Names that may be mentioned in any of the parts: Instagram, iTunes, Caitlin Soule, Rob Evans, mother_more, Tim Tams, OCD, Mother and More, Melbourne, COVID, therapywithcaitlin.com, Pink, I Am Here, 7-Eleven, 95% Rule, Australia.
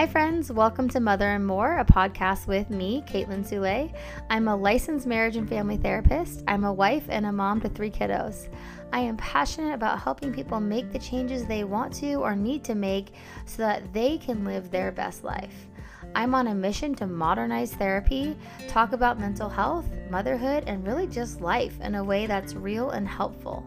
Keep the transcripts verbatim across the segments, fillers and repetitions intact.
Hi friends, welcome to Mother and More, a podcast with me, Caitlin Soule. I'm a licensed marriage and family therapist. I'm a wife and a mom to three kiddos. I am passionate about helping people make the changes they want to or need to make so that they can live their best life. I'm on a mission to modernize therapy, talk about mental health, motherhood, and really just life in a way that's real and helpful.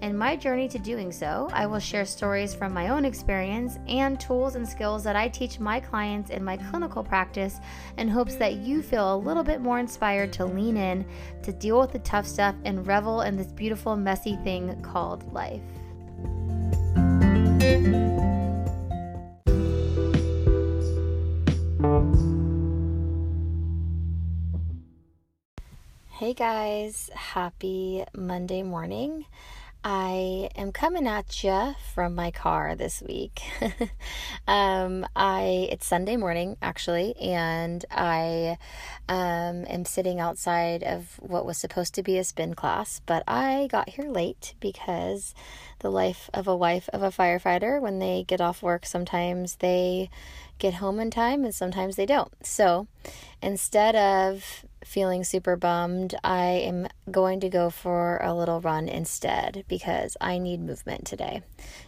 In my journey to doing so, I will share stories from my own experience and tools and skills that I teach my clients in my clinical practice in hopes that you feel a little bit more inspired to lean in, to deal with the tough stuff, and revel in this beautiful, messy thing called life. Hey guys, happy Monday morning. I am coming at you from my car this week. um, I it's Sunday morning, actually, and I um, am sitting outside of what was supposed to be a spin class, but I got here late because the life of a wife of a firefighter, when they get off work, sometimes they get home in time and sometimes they don't. So instead of feeling super bummed, I am going to go for a little run instead because I need movement today.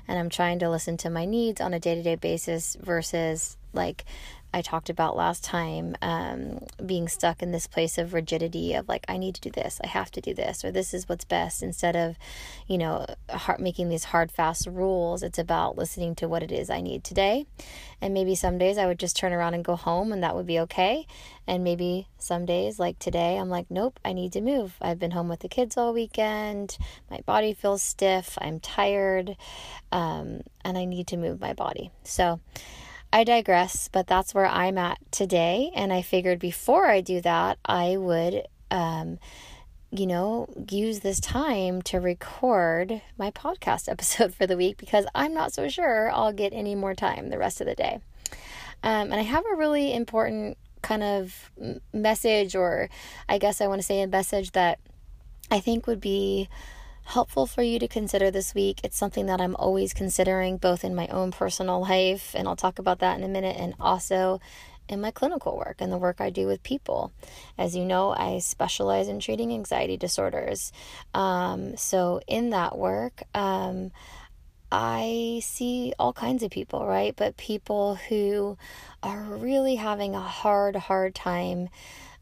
And I'm trying to listen to my needs on a day-to-day basis versus, like I talked about last time, um, being stuck in this place of rigidity of like, I need to do this, I have to do this, or this is what's best, instead of, you know, hard, making these hard, fast rules. It's about listening to what it is I need today. And maybe some days I would just turn around and go home and that would be okay. And maybe some days, like today, I'm like, nope, I need to move. I've been home with the kids all weekend. My body feels stiff. I'm tired. Um, and I need to move my body. So I digress, but that's where I'm at today. And I figured before I do that, I would, um, you know, use this time to record my podcast episode for the week because I'm not so sure I'll get any more time the rest of the day. Um, and I have a really important kind of message, or I guess I want to say a message that I think would be helpful for you to consider this week. It's something that I'm always considering, both in my own personal life, and I'll talk about that in a minute, and also in my clinical work and the work I do with people. As you know, I specialize in treating anxiety disorders. Um, so in that work, um, I see all kinds of people, right? But people who are really having a hard, hard time,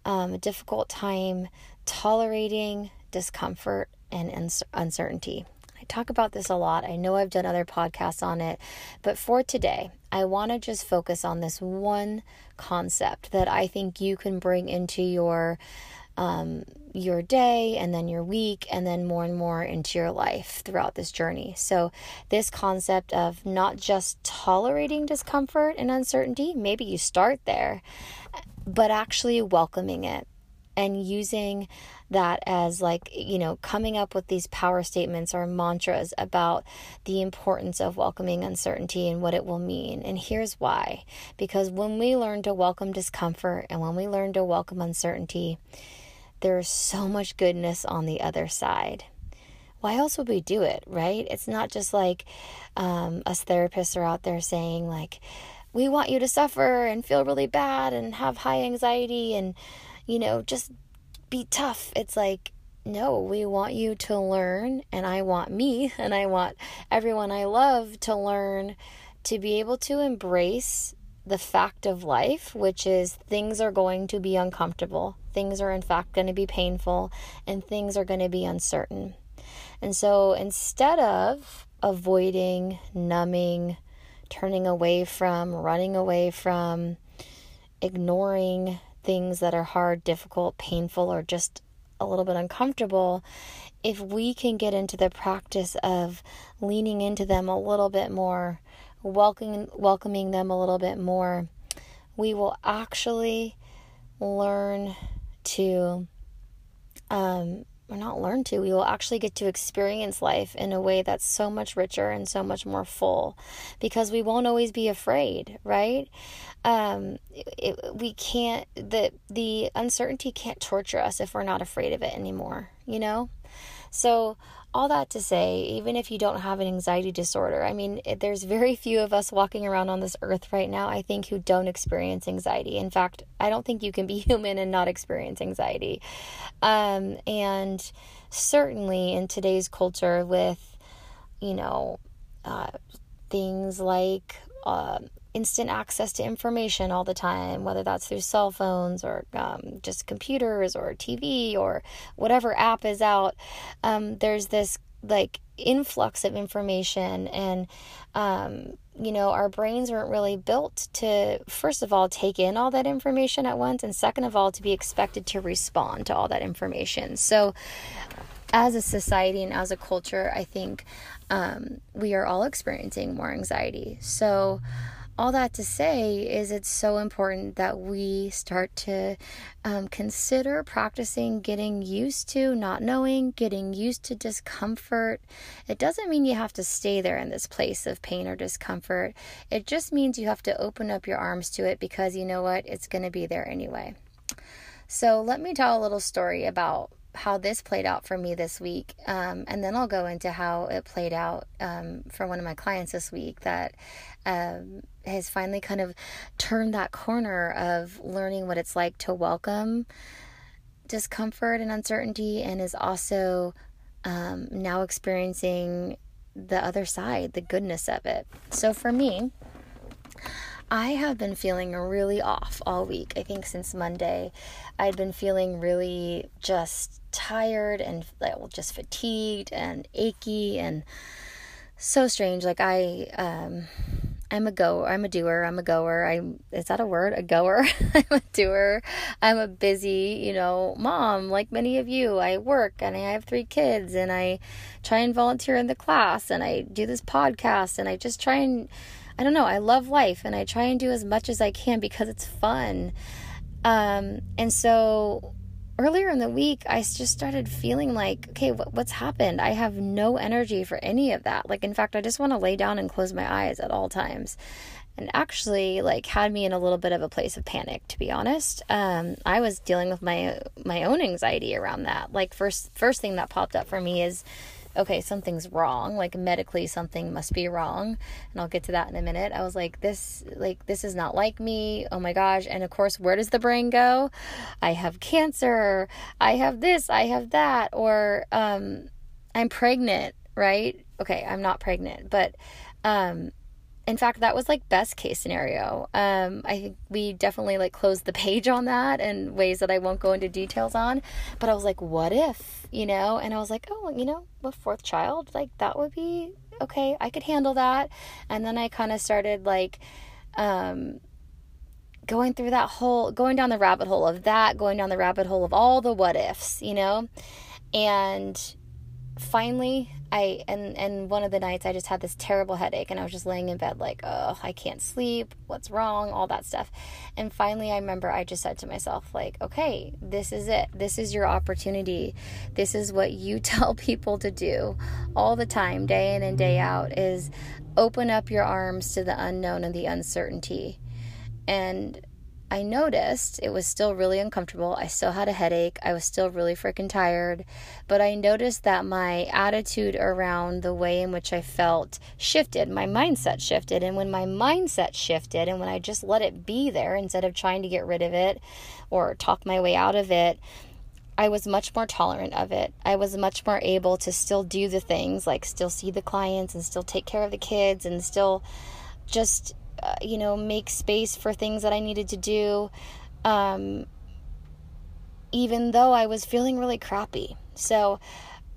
um, a difficult time tolerating discomfort and uncertainty. I talk about this a lot. I know I've done other podcasts on it, but for today, I want to just focus on this one concept that I think you can bring into your um, your day, and then your week, and then more and more into your life throughout this journey. So this concept of not just tolerating discomfort and uncertainty, maybe you start there, but actually welcoming it and using that as, like, you know, coming up with these power statements or mantras about the importance of welcoming uncertainty and what it will mean. And here's why. Because when we learn to welcome discomfort and when we learn to welcome uncertainty, there's so much goodness on the other side. Why else would we do it, right? It's not just like um, us therapists are out there saying, like, we want you to suffer and feel really bad and have high anxiety and, you know, just be tough. It's like, no, we want you to learn, and I want me, and I want everyone I love to learn to be able to embrace the fact of life, which is things are going to be uncomfortable. Things are in fact going to be painful, and things are going to be uncertain. And so instead of avoiding, numbing, turning away from, running away from, ignoring things that are hard, difficult, painful, or just a little bit uncomfortable, if we can get into the practice of leaning into them a little bit more, welcoming, welcoming them a little bit more, we will actually learn to, um, or not learn to, we will actually get to experience life in a way that's so much richer and so much more full, because we won't always be afraid, right? Um, it, we can't, the, the uncertainty can't torture us if we're not afraid of it anymore, you know? So all that to say, even if you don't have an anxiety disorder, I mean, there's very few of us walking around on this earth right now, I think, who don't experience anxiety. In fact, I don't think you can be human and not experience anxiety. Um, and certainly in today's culture with, you know, uh, things like uh, instant access to information all the time, whether that's through cell phones or um, just computers or T V or whatever app is out, um, there's this like influx of information, and um, you know, our brains weren't really built to, first of all, take in all that information at once, and second of all, to be expected to respond to all that information. So as a society and as a culture, I think um, we are all experiencing more anxiety. So all that to say is it's so important that we start to um, consider practicing getting used to not knowing, getting used to discomfort. It doesn't mean you have to stay there in this place of pain or discomfort. It just means you have to open up your arms to it, because you know what? It's going to be there anyway. So let me tell a little story about how this played out for me this week. Um, and then I'll go into how it played out, um, for one of my clients this week that, um, has finally kind of turned that corner of learning what it's like to welcome discomfort and uncertainty, and is also, um, now experiencing the other side, the goodness of it. So for me, I have been feeling really off all week. I think since Monday, I'd been feeling really just tired and just fatigued and achy and so strange. Like I, um, I'm a go, I'm a doer, I'm a goer. I'm, is that a word? A goer? I'm a doer. I'm a busy, you know, mom, like many of you. I work and I have three kids, and I try and volunteer in the class, and I do this podcast, and I just try and, I don't know, I love life, and I try and do as much as I can because it's fun. Um, and so earlier in the week, I just started feeling like, okay, what, what's happened? I have no energy for any of that. Like, in fact, I just want to lay down and close my eyes at all times. And actually, like, had me in a little bit of a place of panic, to be honest. Um, I was dealing with my my own anxiety around that. Like, first first thing that popped up for me is, okay, something's wrong. Like, medically, something must be wrong. And I'll get to that in a minute. I was like, this, like, this is not like me. Oh my gosh. And of course, where does the brain go? I have cancer. I have this, I have that. Or, um, I'm pregnant, right? Okay. I'm not pregnant, but, um, in fact, that was like best case scenario. Um, I think we definitely like closed the page on that in ways that I won't go into details on, but I was like, what if, you know? And I was like, oh, you know, a fourth child, like that would be okay. I could handle that. And then I kind of started like, um, going through that whole, going down the rabbit hole of that, going down the rabbit hole of all the what ifs, you know? And finally, I, and, and one of the nights I just had this terrible headache, and I was just laying in bed like, oh, I can't sleep. What's wrong? All that stuff. And finally, I remember I just said to myself like, okay, this is it. This is your opportunity. This is what you tell people to do all the time, day in and day out, is open up your arms to the unknown and the uncertainty. And I noticed it was still really uncomfortable. I still had a headache. I was still really freaking tired. But I noticed that my attitude around the way in which I felt shifted. My mindset shifted. And when my mindset shifted, and when I just let it be there instead of trying to get rid of it or talk my way out of it, I was much more tolerant of it. I was much more able to still do the things, like still see the clients and still take care of the kids and still just, Uh, you know, make space for things that I needed to do, um, even though I was feeling really crappy. So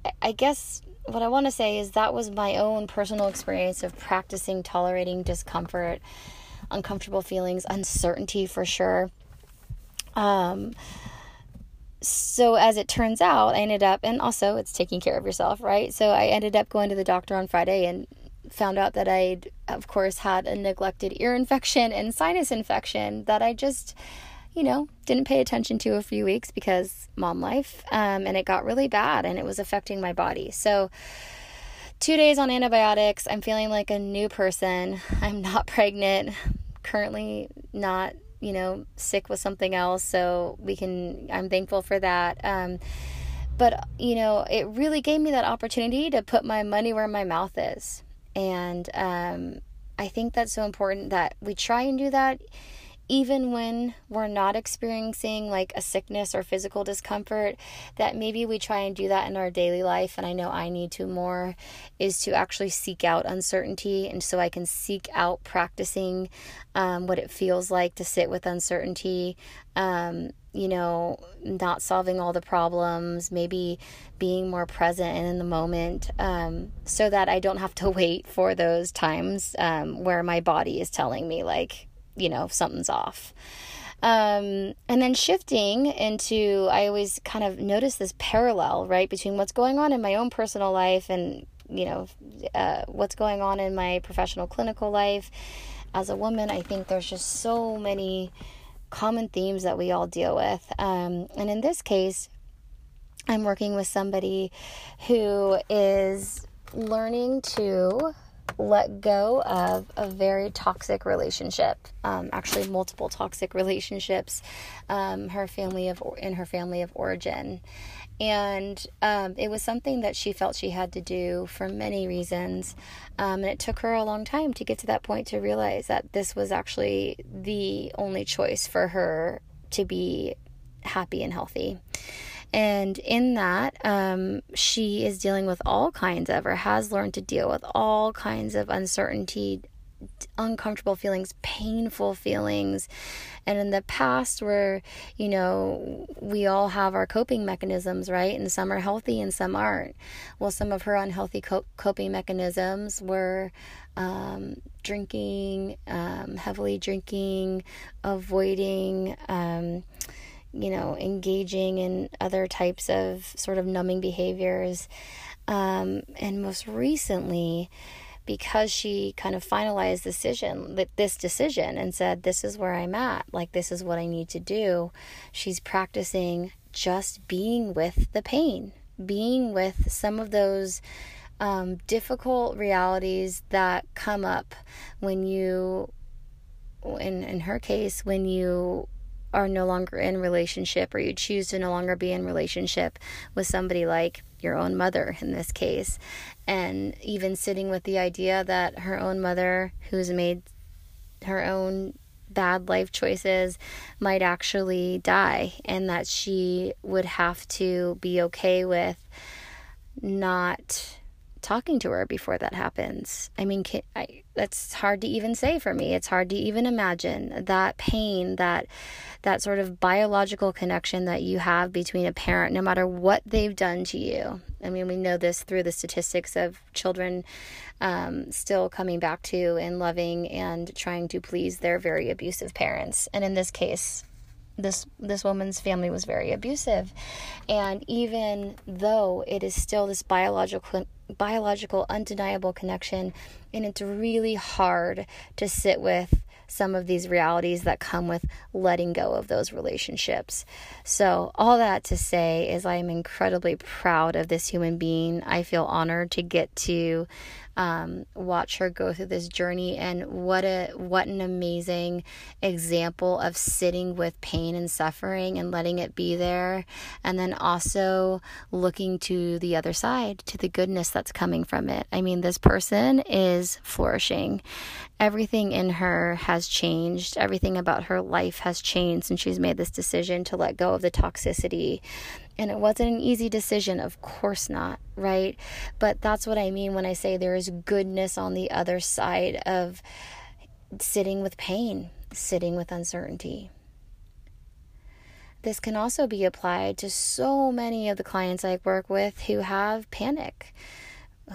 I, I guess what I want to say is that was my own personal experience of practicing tolerating discomfort, uncomfortable feelings, uncertainty for sure. Um, so as it turns out, I ended up, and also it's taking care of yourself, right? So I ended up going to the doctor on Friday and found out that I'd, of course, had a neglected ear infection and sinus infection that I just, you know, didn't pay attention to a few weeks because mom life, um, and it got really bad and it was affecting my body. So two days on antibiotics, I'm feeling like a new person. I'm not pregnant, currently not, you know, sick with something else. So we can, I'm thankful for that. Um, But, you know, it really gave me that opportunity to put my money where my mouth is. And um, I think that's so important that we try and do that even when we're not experiencing like a sickness or physical discomfort, that maybe we try and do that in our daily life. And I know I need to more is to actually seek out uncertainty. And so I can seek out practicing um, what it feels like to sit with uncertainty, um, you know, not solving all the problems, maybe being more present and in the moment, um, so that I don't have to wait for those times um, where my body is telling me like, you know, something's off. Um, and then shifting into, I always kind of notice this parallel, right, between what's going on in my own personal life and, you know, uh, what's going on in my professional clinical life. As a woman, I think there's just so many common themes that we all deal with. Um, and in this case, I'm working with somebody who is learning to let go of a very toxic relationship, um, actually multiple toxic relationships, um, her family of, in her family of origin. And um, it was something that she felt she had to do for many reasons. Um, and it took her a long time to get to that point to realize that this was actually the only choice for her to be happy and healthy. And in that, um, she is dealing with all kinds of, or has learned to deal with all kinds of uncertainty, uncomfortable feelings, painful feelings. And in the past where, you know, we all have our coping mechanisms, right? And some are healthy and some aren't. Well, some of her unhealthy coping mechanisms were um, drinking, um, heavily drinking, avoiding, um, you know, engaging in other types of sort of numbing behaviors. Um, and most recently, because she kind of finalized decision, this decision and said, this is where I'm at, like, this is what I need to do. She's practicing just being with the pain, being with some of those um, difficult realities that come up when you, in, in her case, when you are no longer in relationship, or you choose to no longer be in relationship with somebody like your own mother in this case. And even sitting with the idea that her own mother, who's made her own bad life choices, might actually die, and that she would have to be okay with not talking to her before that happens. I mean, can, I, that's hard to even say for me. It's hard to even imagine that pain, that that sort of biological connection that you have between a parent, no matter what they've done to you. I mean, we know this through the statistics of children um, still coming back to and loving and trying to please their very abusive parents. And in this case, This this woman's family was very abusive. And even though it is still this biological, biological, undeniable connection, and it's really hard to sit with some of these realities that come with letting go of those relationships. So all that to say is I am incredibly proud of this human being. I feel honored to get to um, watch her go through this journey, and what a what an amazing example of sitting with pain and suffering and letting it be there, and then also looking to the other side, to the goodness that's coming from it. I mean, this person is flourishing. Everything in her has changed. Everything about her life has changed since she's made this decision to let go of the toxicity. And it wasn't an easy decision. Of course not, right? But that's what I mean when I say there is goodness on the other side of sitting with pain, sitting with uncertainty. This can also be applied to so many of the clients I work with who have panic,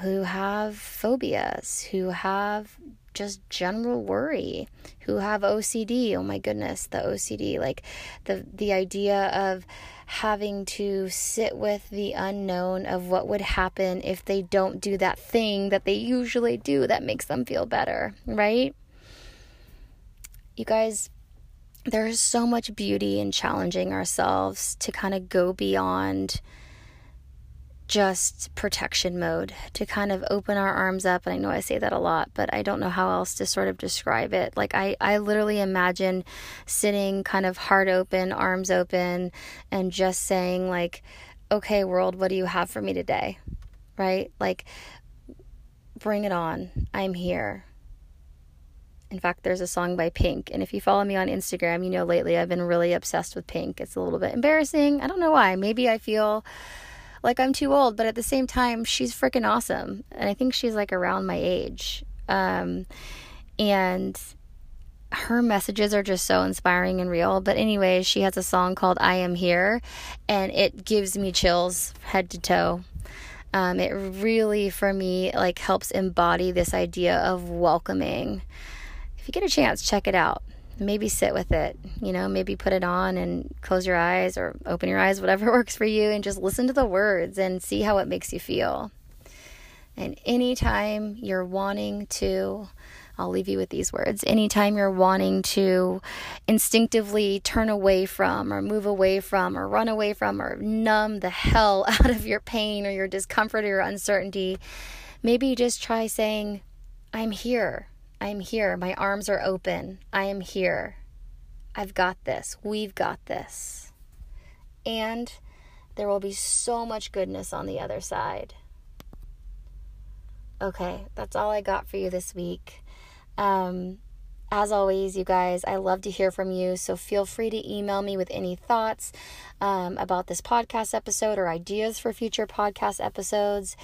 who have phobias, who have just general worry, who have O C D. Oh my goodness, the O C D, like the the idea of having to sit with the unknown of what would happen if they don't do that thing that they usually do that makes them feel better, right? You guys, there's so much beauty in challenging ourselves to kind of go beyond just protection mode, to kind of open our arms up. And I know I say that a lot, but I don't know how else to sort of describe it. Like I, I literally imagine sitting kind of heart open, arms open, and just saying like, okay, world, what do you have for me today? Right? Like, bring it on. I'm here. In fact, there's a song by Pink. And if you follow me on Instagram, you know lately I've been really obsessed with Pink. It's a little bit embarrassing. I don't know why. Maybe I feel like I'm too old. But at the same time, she's freaking awesome. And I think she's like around my age. Um, and her messages are just so inspiring and real. But anyway, she has a song called I Am Here. And it gives me chills head to toe. Um, it really, for me, like helps embody this idea of welcoming. If you get a chance, check it out. Maybe sit with it, you know, maybe put it on and close your eyes or open your eyes, whatever works for you, and just listen to the words and see how it makes you feel. And anytime you're wanting to, I'll leave you with these words, anytime you're wanting to instinctively turn away from or move away from or run away from or numb the hell out of your pain or your discomfort or your uncertainty, maybe just try saying, I'm here. I'm here. My arms are open. I am here. I've got this. We've got this. And there will be so much goodness on the other side. Okay, that's all I got for you this week. Um, as always, you guys, I love to hear from you. So feel free to email me with any thoughts um, about this podcast episode or ideas for future podcast episodes.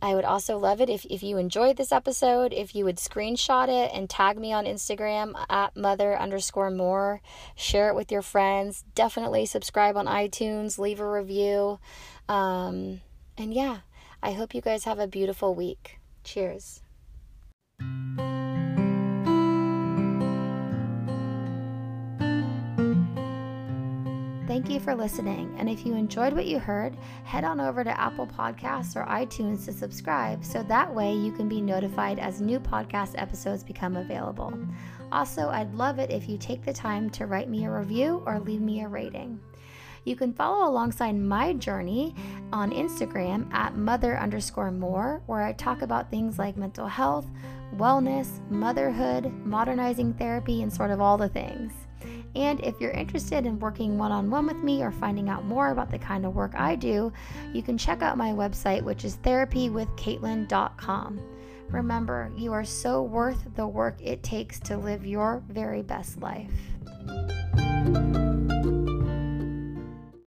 I would also love it if, if you enjoyed this episode, if you would screenshot it and tag me on Instagram at mother underscore more. Share it with your friends. Definitely subscribe on iTunes. Leave a review. Um, and yeah, I hope you guys have a beautiful week. Cheers. Thank you for listening, and if you enjoyed what you heard, head on over to Apple Podcasts or iTunes to subscribe so that way you can be notified as new podcast episodes become available. Also, I'd love it if you take the time to write me a review or leave me a rating. You can follow alongside my journey on Instagram at mother underscore more, where I talk about things like mental health, wellness, motherhood, modernizing therapy, and sort of all the things. And if you're interested in working one-on-one with me or finding out more about the kind of work I do, you can check out my website, which is therapy with caitlin dot com. Remember, you are so worth the work it takes to live your very best life.